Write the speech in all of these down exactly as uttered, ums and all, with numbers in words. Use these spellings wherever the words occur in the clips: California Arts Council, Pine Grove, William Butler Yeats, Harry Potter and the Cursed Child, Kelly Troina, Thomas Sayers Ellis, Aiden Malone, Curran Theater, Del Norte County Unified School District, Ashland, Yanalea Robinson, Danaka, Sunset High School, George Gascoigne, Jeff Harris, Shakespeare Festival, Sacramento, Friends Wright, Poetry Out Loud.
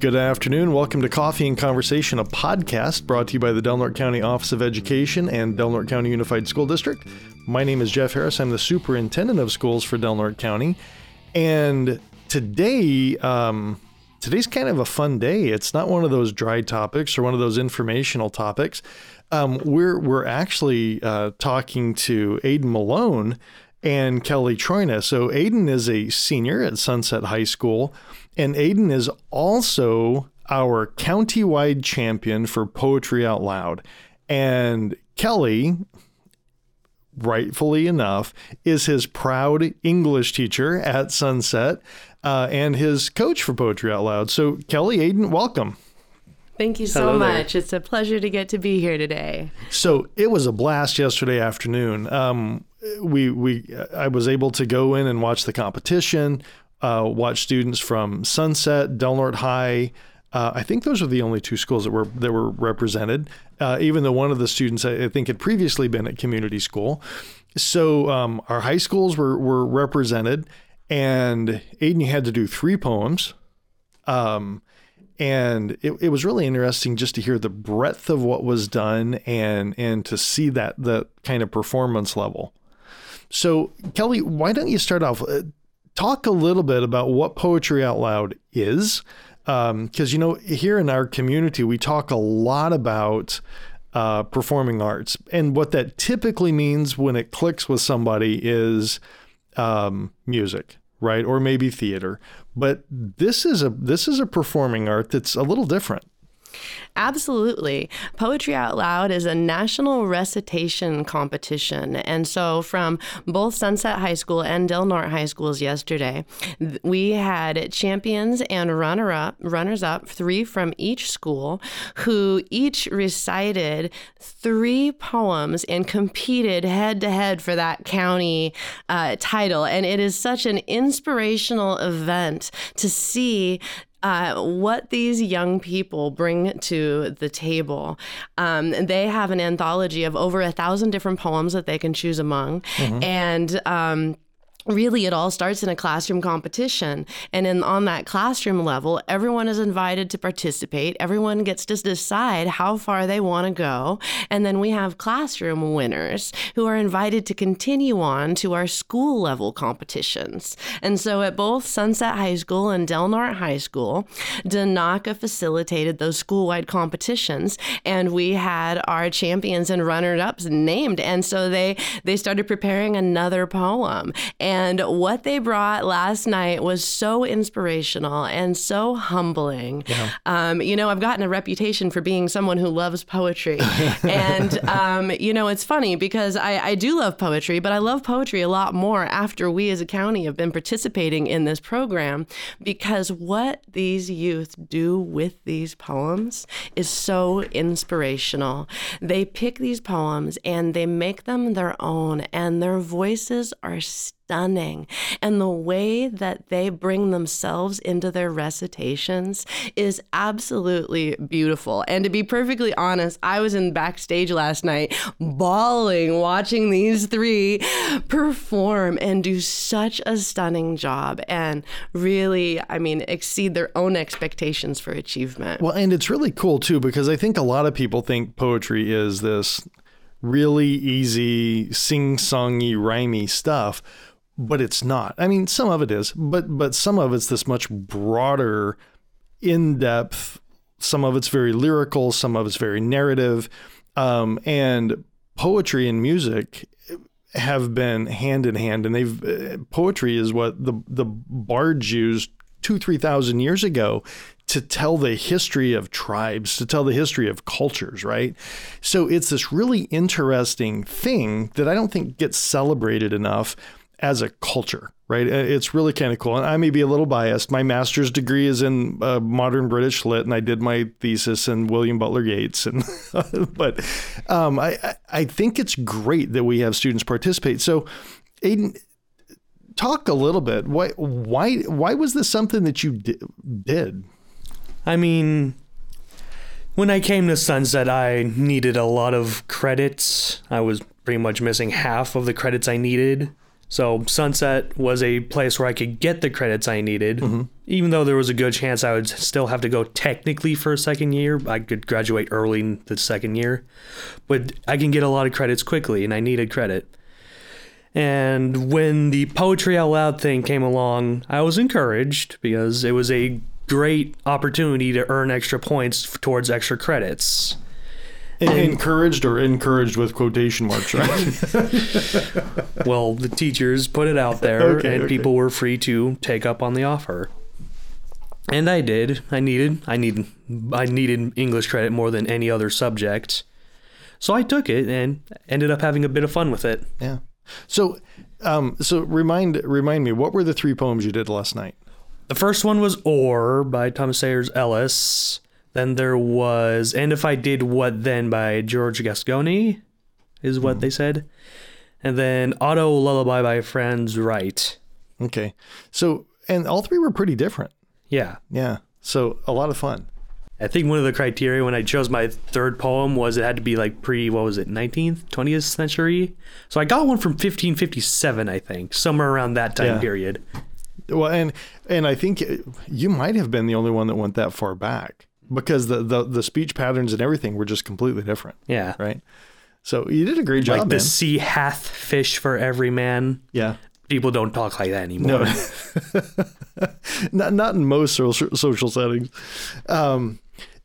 Good afternoon. Welcome to Coffee and Conversation, a podcast brought to you by the Del Norte County Office of Education and Del Norte County Unified School District. My name is Jeff Harris. I'm the superintendent of schools for Del Norte County. And today, um, today's kind of a fun day. It's not one of those dry topics or one of those informational topics. Um, we're we're actually uh, talking to Aiden Malone and Kelly Troina. So Aiden is a senior at Sunset High School, and Aiden is also our countywide champion for Poetry Out Loud. And Kelly, rightfully enough, is his proud English teacher at Sunset uh, and his coach for Poetry Out Loud. So Kelly, Aiden, welcome. Thank you so Hello much. There. It's a pleasure to get to be here today. So it was a blast yesterday afternoon. Um, we we I was able to go in and watch the competition, uh, watch students from Sunset, Del Norte High. Uh, I think those are the only two schools that were that were represented, uh, even though one of the students, I think, had previously been at community school. So um, our high schools were, were represented, and Aiden had to do three poems. Um And it, it was really interesting just to hear the breadth of what was done and and to see that the kind of performance level. So, Kelly, why don't you start off? Uh, talk a little bit about what Poetry Out Loud is, because, um, you know, here in our community, we talk a lot about uh, performing arts. And what that typically means when it clicks with somebody is um, music. Right? Or maybe theater. But this is a this is a performing art that's a little different. Absolutely. Poetry Out Loud is a national recitation competition. And so from both Sunset High School and Del Norte High Schools yesterday, we had champions and runner-up, runners-up, three from each school, who each recited three poems and competed head-to-head for that county uh, title. And it is such an inspirational event to see Uh, what these young people bring to the table. Um, they have an anthology of over a thousand different poems that they can choose among. Mm-hmm. And um, really, it all starts in a classroom competition. And in, on that classroom level, everyone is invited to participate. Everyone gets to decide how far they want to go. And then we have classroom winners who are invited to continue on to our school level competitions. And so at both Sunset High School and Del Norte High School, Danaka facilitated those school-wide competitions. And we had our champions and runner-ups named. And so they, they started preparing another poem. And And what they brought last night was so inspirational and so humbling. Yeah. Um, you know, I've gotten a reputation for being someone who loves poetry. and, um, you know, it's funny because I, I do love poetry, but I love poetry a lot more after we as a county have been participating in this program, because what these youth do with these poems is so inspirational. They pick these poems and they make them their own, and their voices are still stunning. And the way that they bring themselves into their recitations is absolutely beautiful. And to be perfectly honest, I was in backstage last night bawling, watching these three perform and do such a stunning job and really, I mean, exceed their own expectations for achievement. Well, and it's really cool too, because I think a lot of people think poetry is this really easy, sing-songy, rhymey stuff. But it's not. I mean, some of it is, but but some of it's this much broader, in-depth. Some of it's very lyrical. Some of it's very narrative. Um, and poetry and music have been hand in hand, and they've uh, poetry is what the the bards used two, three thousand years ago to tell the history of tribes, to tell the history of cultures, right? So it's this really interesting thing that I don't think gets celebrated enough as a culture, right? It's really kind of cool. And I may be a little biased. My master's degree is in uh, modern British lit, and I did my thesis in William Butler Yeats. And but um, I, I think it's great that we have students participate. So Aiden, talk a little bit. Why, why, why was this something that you di- did? I mean, when I came to Sunset, I needed a lot of credits. I was pretty much missing half of the credits I needed. So Sunset was a place where I could get the credits I needed, mm-hmm. even though there was a good chance I would still have to go technically for a second year. I could graduate early in the second year, but I can get a lot of credits quickly, and I needed credit. And when the Poetry Out Loud thing came along, I was encouraged because it was a great opportunity to earn extra points towards extra credits. And encouraged or encouraged with quotation marks, right? Well, the teachers put it out there, okay, and okay. people were free to take up on the offer. And I did. I needed I needed I needed English credit more than any other subject. So I took it and ended up having a bit of fun with it. Yeah. So um so remind remind me, what were the three poems you did last night? The first one was Or by Thomas Sayers Ellis. Then there was And If I Did What Then by George Gascoigne, is what mm. they said. And then Auto Lullaby by Friends Wright. Okay. So, and all three were pretty different. Yeah. Yeah. So, a lot of fun. I think one of the criteria when I chose my third poem was it had to be like pre, what was it, nineteenth, twentieth century? So, I got one from fifteen fifty-seven, I think, somewhere around that time yeah. period. Well, and and I think you might have been the only one that went that far back. Because the, the, the speech patterns and everything were just completely different. Yeah. Right? So you did a great job, man. Like the sea hath fish for every man. Yeah. People don't talk like that anymore. No. not, not in most social, social settings. Um,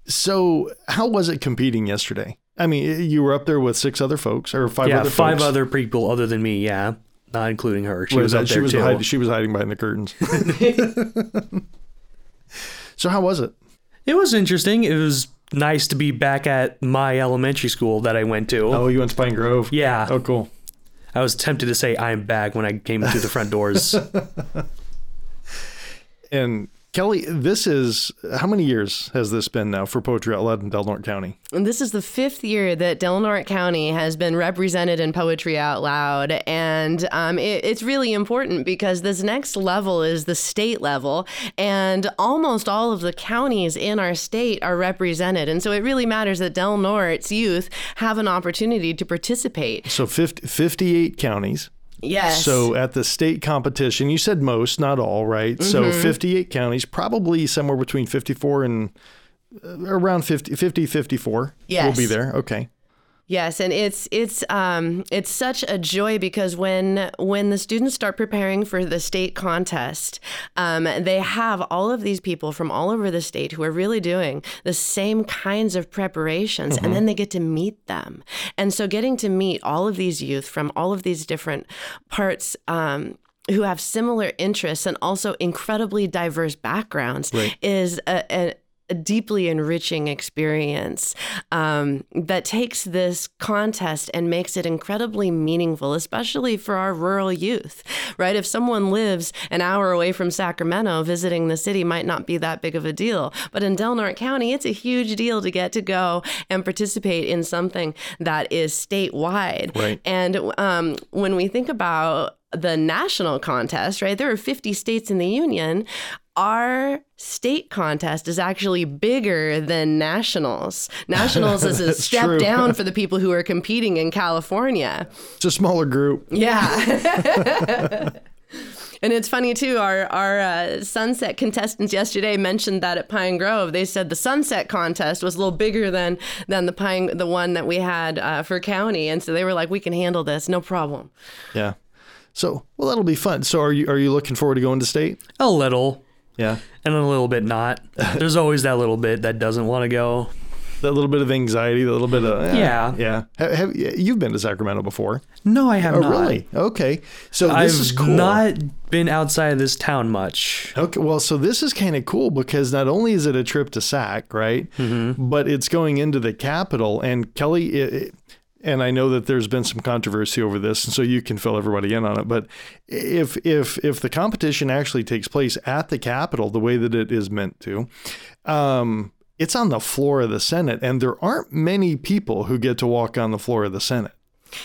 so how was it competing yesterday? I mean, you were up there with six other folks or five yeah, other folks. Yeah, five other people other than me, yeah. Not including her. She what was up there, she was too. Hide, she was hiding behind the curtains. So how was it? It was interesting. It was nice to be back at my elementary school that I went to. Oh, you went to Pine Grove? Yeah. Oh, cool. I was tempted to say I'm back when I came through the front doors. And Kelly, this is, how many years has this been now for Poetry Out Loud in Del Norte County? And this is the fifth year that Del Norte County has been represented in Poetry Out Loud. And um, it, it's really important because this next level is the state level. And almost all of the counties in our state are represented. And so it really matters that Del Norte's youth have an opportunity to participate. So fifty, fifty-eight counties. Yes. So at the state competition, you said most, not all, right? Mm-hmm. So fifty-eight counties, probably somewhere between fifty-four and uh, around fifty, fifty, fifty-four yes. will be there. Okay. Yes, and it's it's um, it's such a joy because when when the students start preparing for the state contest, um, they have all of these people from all over the state who are really doing the same kinds of preparations, mm-hmm. and then they get to meet them. And so getting to meet all of these youth from all of these different parts um, who have similar interests and also incredibly diverse backgrounds right. is a, a A deeply enriching experience um, that takes this contest and makes it incredibly meaningful, especially for our rural youth, right? If someone lives an hour away from Sacramento, visiting the city might not be that big of a deal. But in Del Norte County, it's a huge deal to get to go and participate in something that is statewide. Right. And um, when we think about the national contest, right, there are fifty states in the union. Our state contest is actually bigger than nationals. Nationals is a step true. down for the people who are competing in California. It's a smaller group. Yeah. And it's funny, too, our our uh, Sunset contestants yesterday mentioned that at Pine Grove. They said the Sunset contest was a little bigger than than the Pine, the one that we had uh, for county. And so they were like, we can handle this. No problem. Yeah. So, well, that'll be fun. So are you are you looking forward to going to state? A little. Yeah. And a little bit not. There's always that little bit that doesn't want to go. That little bit of anxiety, that little bit of... Uh, yeah. Yeah. Have, have, you've been to Sacramento before. No, I have oh, not. Really? Okay. So this I've is cool. I've not been outside of this town much. Okay. Well, so this is kind of cool because not only is it a trip to Sac, right? Mm-hmm. But it's going into the capital. And Kelly... It, it, And I know that there's been some controversy over this, and so you can fill everybody in on it. But if if if the competition actually takes place at the Capitol the way that it is meant to, um, it's on the floor of the Senate, and there aren't many people who get to walk on the floor of the Senate.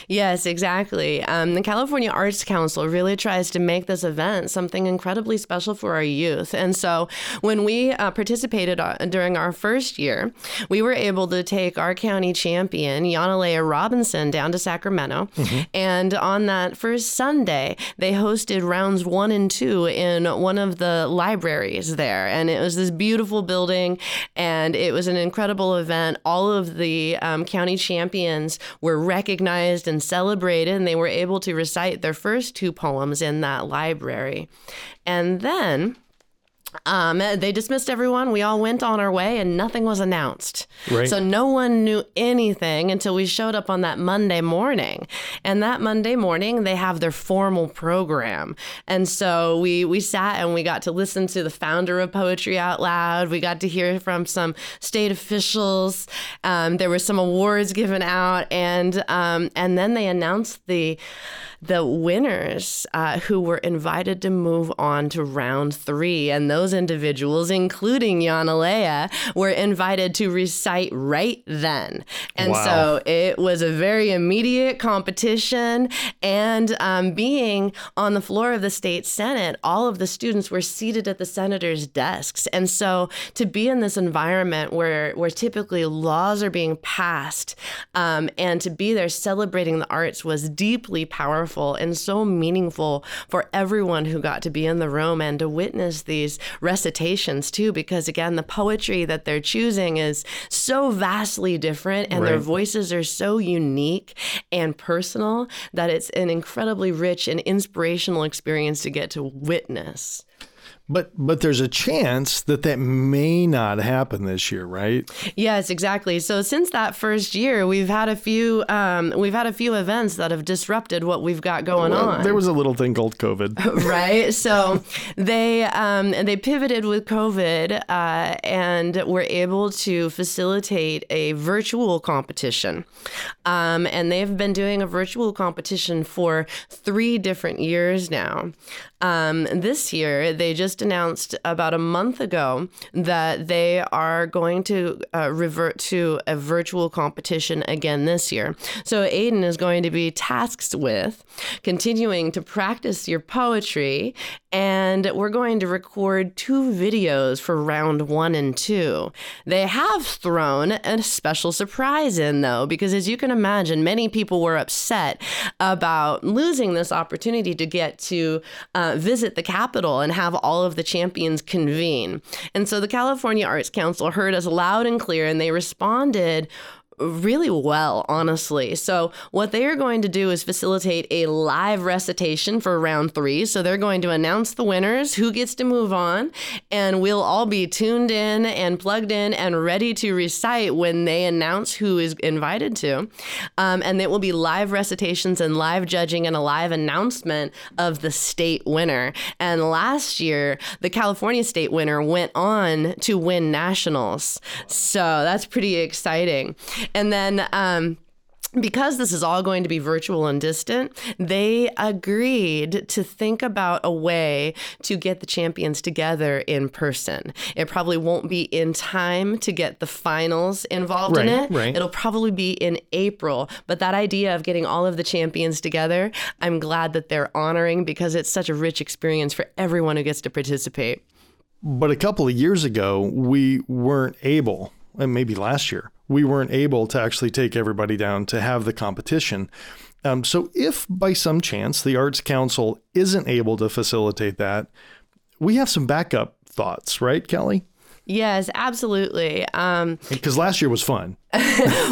Yes, exactly. Um, the California Arts Council really tries to make this event something incredibly special for our youth. And so when we uh, participated uh, during our first year, we were able to take our county champion, Yanalea Robinson, down to Sacramento. Mm-hmm. And on that first Sunday, they hosted rounds one and two in one of the libraries there. And it was this beautiful building, and it was an incredible event. All of the um, county champions were recognized and celebrated, and they were able to recite their first two poems in that library. And then um, they dismissed everyone. We all went on our way, and nothing was announced. Right. So no one knew anything until we showed up on that Monday morning. And that Monday morning, they have their formal program. And so we we sat and we got to listen to the founder of Poetry Out Loud. We got to hear from some state officials. Um, there were some awards given out, and um, and then they announced the the winners uh, who were invited to move on to round three, and those individuals, including Yanalea, were invited to recite right then. And wow. So it was a very immediate competition. And um, being on the floor of the state Senate, all of the students were seated at the senator's desks. And so to be in this environment where, where typically laws are being passed, um, and to be there celebrating the arts was deeply powerful and so meaningful for everyone who got to be in the room and to witness these recitations too, because again, the poetry that they're choosing is so vastly different, and right. Their voices are so unique and personal that it's an incredibly rich and inspirational experience to get to witness. But but there's a chance that that may not happen this year, right? Yes, exactly. So since that first year, we've had a few um, we've had a few events that have disrupted what we've got going well, on. There was a little thing called COVID, right? So they um, they pivoted with COVID uh, and were able to facilitate a virtual competition, um, and they've been doing a virtual competition for three different years now. Um, this year, they just announced about a month ago that they are going to uh, revert to a virtual competition again this year. So Aiden is going to be tasked with continuing to practice your poetry, and we're going to record two videos for round one and two. They have thrown a special surprise in, though, because as you can imagine, many people were upset about losing this opportunity to get to uh, visit the Capitol and have all of the champions convene. And so the California Arts Council heard us loud and clear, and they responded really well, honestly. So what they are going to do is facilitate a live recitation for round three. So they're going to announce the winners, who gets to move on, and we'll all be tuned in and plugged in and ready to recite when they announce who is invited to. Um, and it will be live recitations and live judging and a live announcement of the state winner. And last year, the California state winner went on to win nationals. So that's pretty exciting. And then um, because this is all going to be virtual and distant, they agreed to think about a way to get the champions together in person. It probably won't be in time to get the finals involved right, in it. Right. It'll probably be in April. But that idea of getting all of the champions together, I'm glad that they're honoring, because it's such a rich experience for everyone who gets to participate. But a couple of years ago, we weren't able, and maybe last year, we weren't able to actually take everybody down to have the competition. Um, so if by some chance the Arts Council isn't able to facilitate that, we have some backup thoughts, right, Kelly? Yes, absolutely. Um, because last year was fun.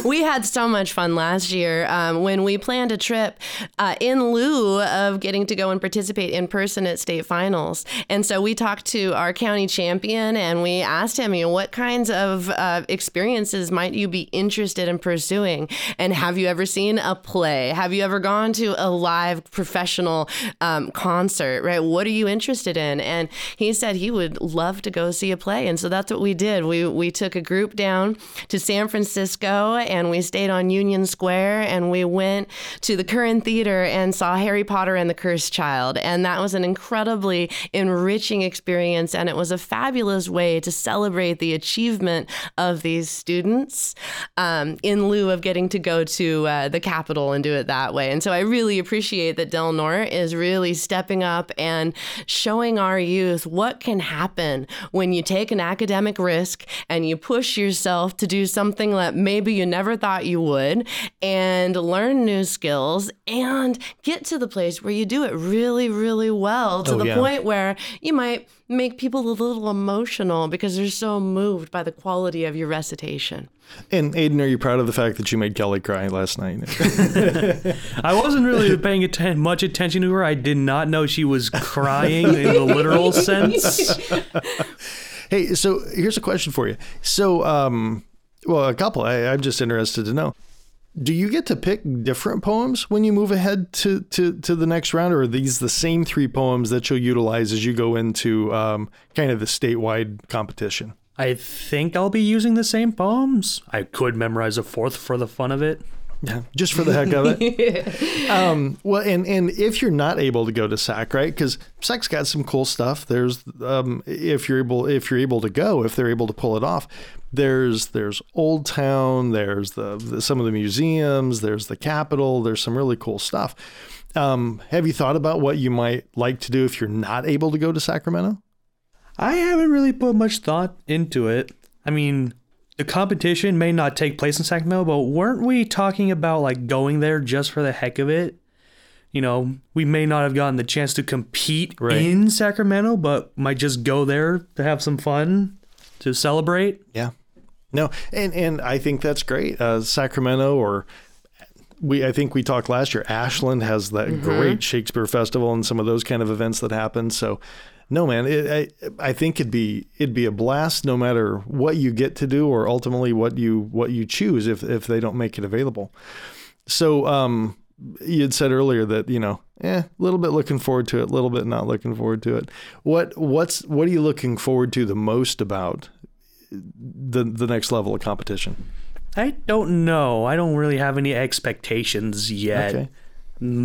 We had so much fun last year um, when we planned a trip uh, in lieu of getting to go and participate in person at state finals. And so we talked to our county champion, and we asked him, you know, what kinds of uh, experiences might you be interested in pursuing? And have you ever seen a play? Have you ever gone to a live professional um, concert, right? What are you interested in? And he said he would love to go see a play. And so that's what we did. We, we took a group down to San Francisco Francisco, and we stayed on Union Square, and we went to the Curran Theater and saw Harry Potter and the Cursed Child. And that was an incredibly enriching experience, and it was a fabulous way to celebrate the achievement of these students um, in lieu of getting to go to uh, the Capitol and do it that way. And so I really appreciate that Del Norte is really stepping up and showing our youth what can happen when you take an academic risk and you push yourself to do something that maybe you never thought you would, and learn new skills and get to the place where you do it really, really well to oh, the yeah. point where you might make people a little emotional because they're so moved by the quality of your recitation. And Aiden, are you proud of the fact that you made Kelly cry last night? I wasn't really paying atten- much attention to her. I did not know she was crying in the literal sense. Hey, so here's a question for you. So, um, well, a couple. I, I'm just interested to know. Do you get to pick different poems when you move ahead to, to, to the next round, or are these the same three poems that you'll utilize as you go into um, kind of the statewide competition? I think I'll be using the same poems. I could memorize a fourth for the fun of it. Yeah, just for the heck of it. um, well, and, and if you're not able to go to S A C, right? Because S A C's got some cool stuff. There's um, if you're able if you're able to go, if they're able to pull it off. There's there's Old Town. There's the, the some of the museums. There's the Capitol. There's some really cool stuff. Um, have you thought about what you might like to do if you're not able to go to Sacramento? I haven't really put much thought into it. I mean, the competition may not take place in Sacramento, but weren't we talking about like going there just for the heck of it? You know, we may not have gotten the chance to compete right. in Sacramento, but might just go there to have some fun, to celebrate. Yeah. No, and, and I think that's great. Uh, Sacramento or... We I think we talked last year, Ashland has that mm-hmm. great Shakespeare Festival and some of those kind of events that happen. So, no, man, it, I I think it'd be it'd be a blast no matter what you get to do or ultimately what you what you choose if, if they don't make it available. So um, you had said earlier that, you know, eh, a little bit looking forward to it, a little bit not looking forward to it. What what's what are you looking forward to the most about the the next level of competition? I don't know. I don't really have any expectations yet. Okay.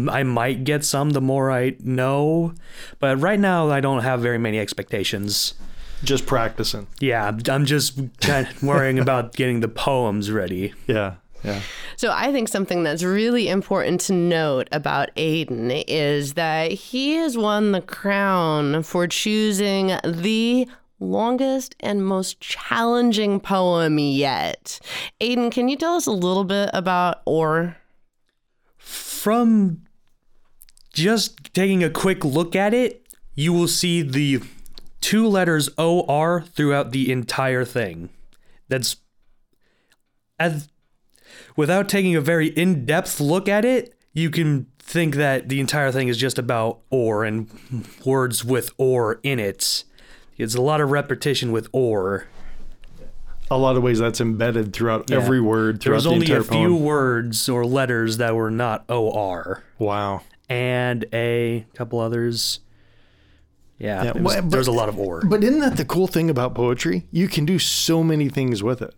I might get some the more I know. But right now, I don't have very many expectations. Just practicing. Yeah, I'm just kind of worrying about getting the poems ready. Yeah, yeah. So I think something that's really important to note about Aiden is that he has won the crown for choosing the longest and most challenging poem yet. Aiden, can you tell us a little bit about Or? From just taking a quick look at it, you will see the two letters O R throughout the entire thing. That's, as, without taking a very in-depth look at it, you can think that the entire thing is just about Or and words with Or in it. It's a lot of repetition with Or. A lot of ways that's embedded throughout yeah. every word, throughout the entire poem. There was only a few words or letters that were not O R. Wow. And a couple others. Yeah, yeah was, but, there's a lot of Or. But isn't that the cool thing about poetry? You can do so many things with it.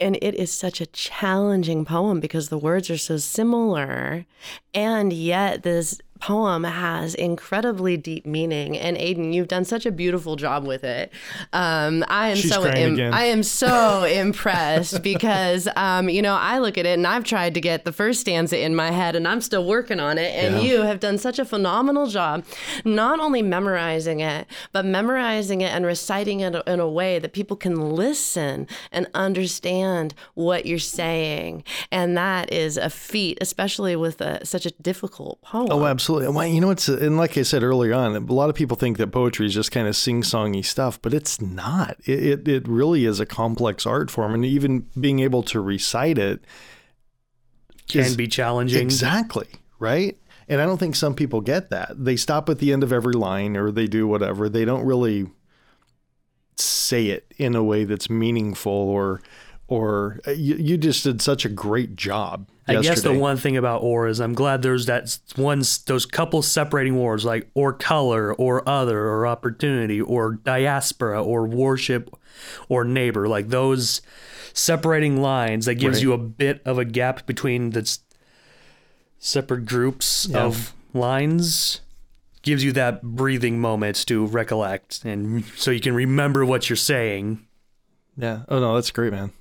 And it is such a challenging poem because the words are so similar, and yet this poem has incredibly deep meaning. And Aiden, you've done such a beautiful job with it. Um, I am She's so im- I am so impressed because um, you know, I look at it and I've tried to get the first stanza in my head, and I'm still working on it. And yeah. you have done such a phenomenal job, not only memorizing it, but memorizing it and reciting it in a way that people can listen and understand what you're saying. And that is a feat, especially with a, such a difficult poem. Oh, absolutely. Absolutely. Well, you know, it's, and like I said earlier on, a lot of people think that poetry is just kind of sing-songy stuff, but it's not. It, it it really is a complex art form, and even being able to recite it can is, be challenging. Exactly, right? And I don't think some people get that. They stop at the end of every line, or they do whatever. They don't really say it in a way that's meaningful, or or you, you just did such a great job. Yesterday. I guess the one thing about Or is I'm glad there's that one, those couple separating words like or color or other or opportunity or diaspora or worship or neighbor, like those separating lines that gives right. you a bit of a gap between the separate groups yeah. of lines, gives you that breathing moment to recollect, and so you can remember what you're saying. Yeah. Oh no, that's great, man.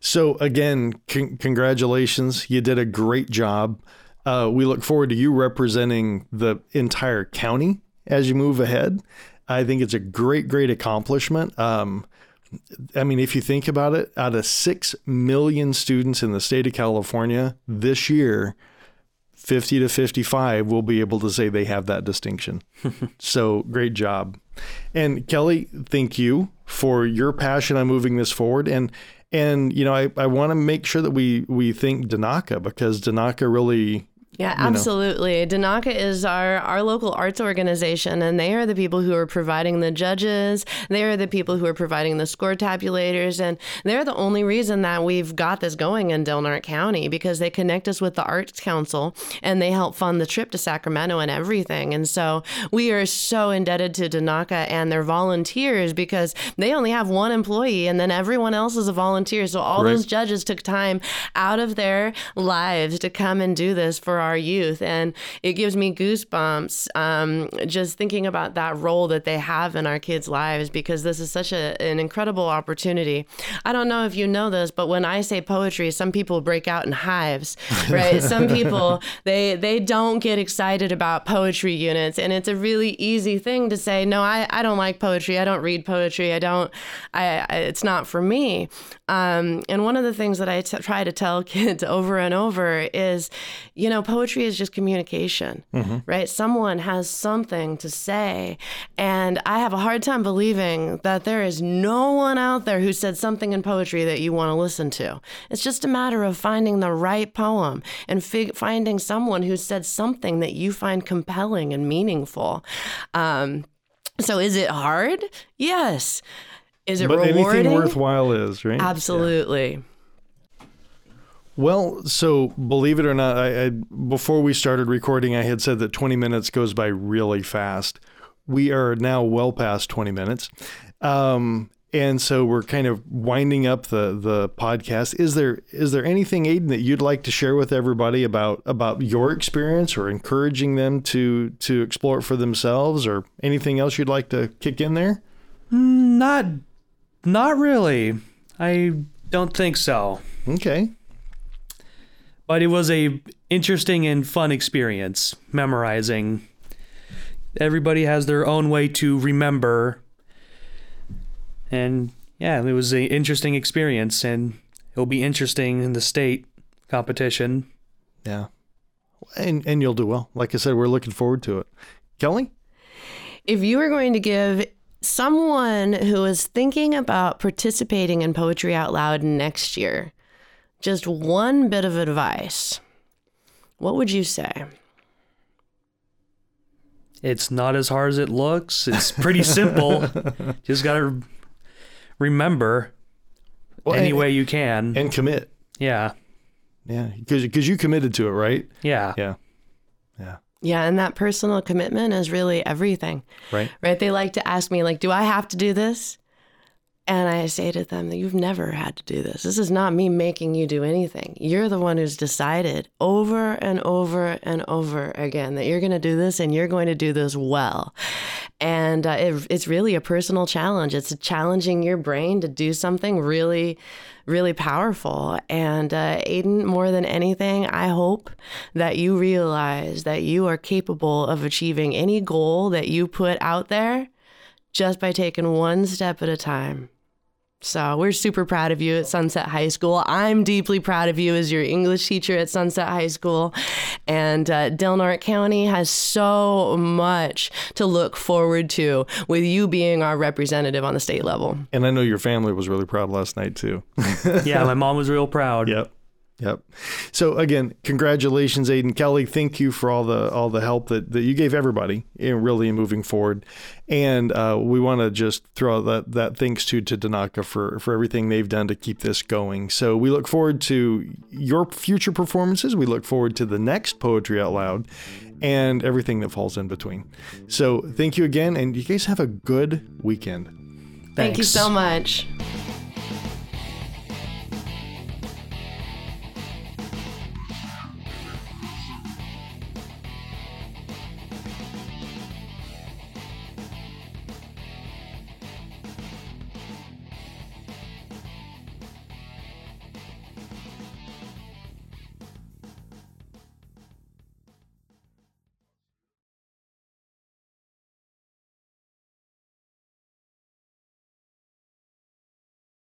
So again, c- congratulations. You did a great job. Uh, we look forward to you representing the entire county as you move ahead. I think it's a great, great accomplishment. Um, I mean, if you think about it, out of six million students in the state of California this year, fifty to fifty-five will be able to say they have that distinction. So great job. And Kelly, thank you for your passion on moving this forward. And And, you know, I, I want to make sure that we we thank Danaka, because Danaka really. Yeah, absolutely. You know. Danaka is our, our local arts organization, and they are the people who are providing the judges. They are the people who are providing the score tabulators, and they're the only reason that we've got this going in Del Norte County, because they connect us with the Arts Council, and they help fund the trip to Sacramento and everything. And so we are so indebted to Danaka and their volunteers, because they only have one employee, and then everyone else is a volunteer. So all right. those judges took time out of their lives to come and do this for our our youth, and it gives me goosebumps um, just thinking about that role that they have in our kids' lives, because this is such a, an incredible opportunity. I don't know if you know this, but when I say poetry, some people break out in hives, right? Some people, they they don't get excited about poetry units, and it's a really easy thing to say, no, I, I don't like poetry, I don't read poetry, I don't, I, I it's not for me. Um, and one of the things that I t- try to tell kids over and over is, you know, poetry Poetry is just communication, mm-hmm. right? Someone has something to say. And I have a hard time believing that there is no one out there who said something in poetry that you want to listen to. It's just a matter of finding the right poem and fig- finding someone who said something that you find compelling and meaningful. Um, so is it hard? Yes. Is it but rewarding? But anything worthwhile is, right? Absolutely. Yeah. Well, so believe it or not, I, I, before we started recording, I had said that twenty minutes goes by really fast. We are now well past twenty minutes. Um, and so we're kind of winding up the, the podcast. Is there is there anything, Aiden, that you'd like to share with everybody about about your experience, or encouraging them to to explore it for themselves, or anything else you'd like to kick in there? Not, not really. I don't think so. Okay. But it was a interesting and fun experience, memorizing. Everybody has their own way to remember. And yeah, it was an interesting experience, and it'll be interesting in the state competition. Yeah. And and you'll do well. Like I said, we're looking forward to it. Kelly? If you are going to give someone who is thinking about participating in Poetry Out Loud next year just one bit of advice, what would you say? It's not as hard as it looks. It's pretty simple. Just got to remember well, any and, way you can. And commit. Yeah. Yeah, because you committed to it, right? Yeah. Yeah. Yeah. Yeah, and that personal commitment is really everything. Right. Right? They like to ask me, like, do I have to do this? And I say to them that you've never had to do this. This is not me making you do anything. You're the one who's decided over and over and over again that you're going to do this, and you're going to do this well. And uh, it, it's really a personal challenge. It's challenging your brain to do something really, really powerful. And uh, Aiden, more than anything, I hope that you realize that you are capable of achieving any goal that you put out there just by taking one step at a time. So we're super proud of you at Sunset High School. I'm deeply proud of you as your English teacher at Sunset High School. And uh, Del Norte County has so much to look forward to with you being our representative on the state level. And I know your family was really proud last night, too. Yeah, my mom was real proud. Yep. Yep. So again, congratulations, Aiden. Kelly, thank you for all the all the help that, that you gave everybody in really in moving forward. And uh, we want to just throw that, that thanks to, to Danaka for, for everything they've done to keep this going. So we look forward to your future performances. We look forward to the next Poetry Out Loud and everything that falls in between. So thank you again. And you guys have a good weekend. Thanks. Thank you so much.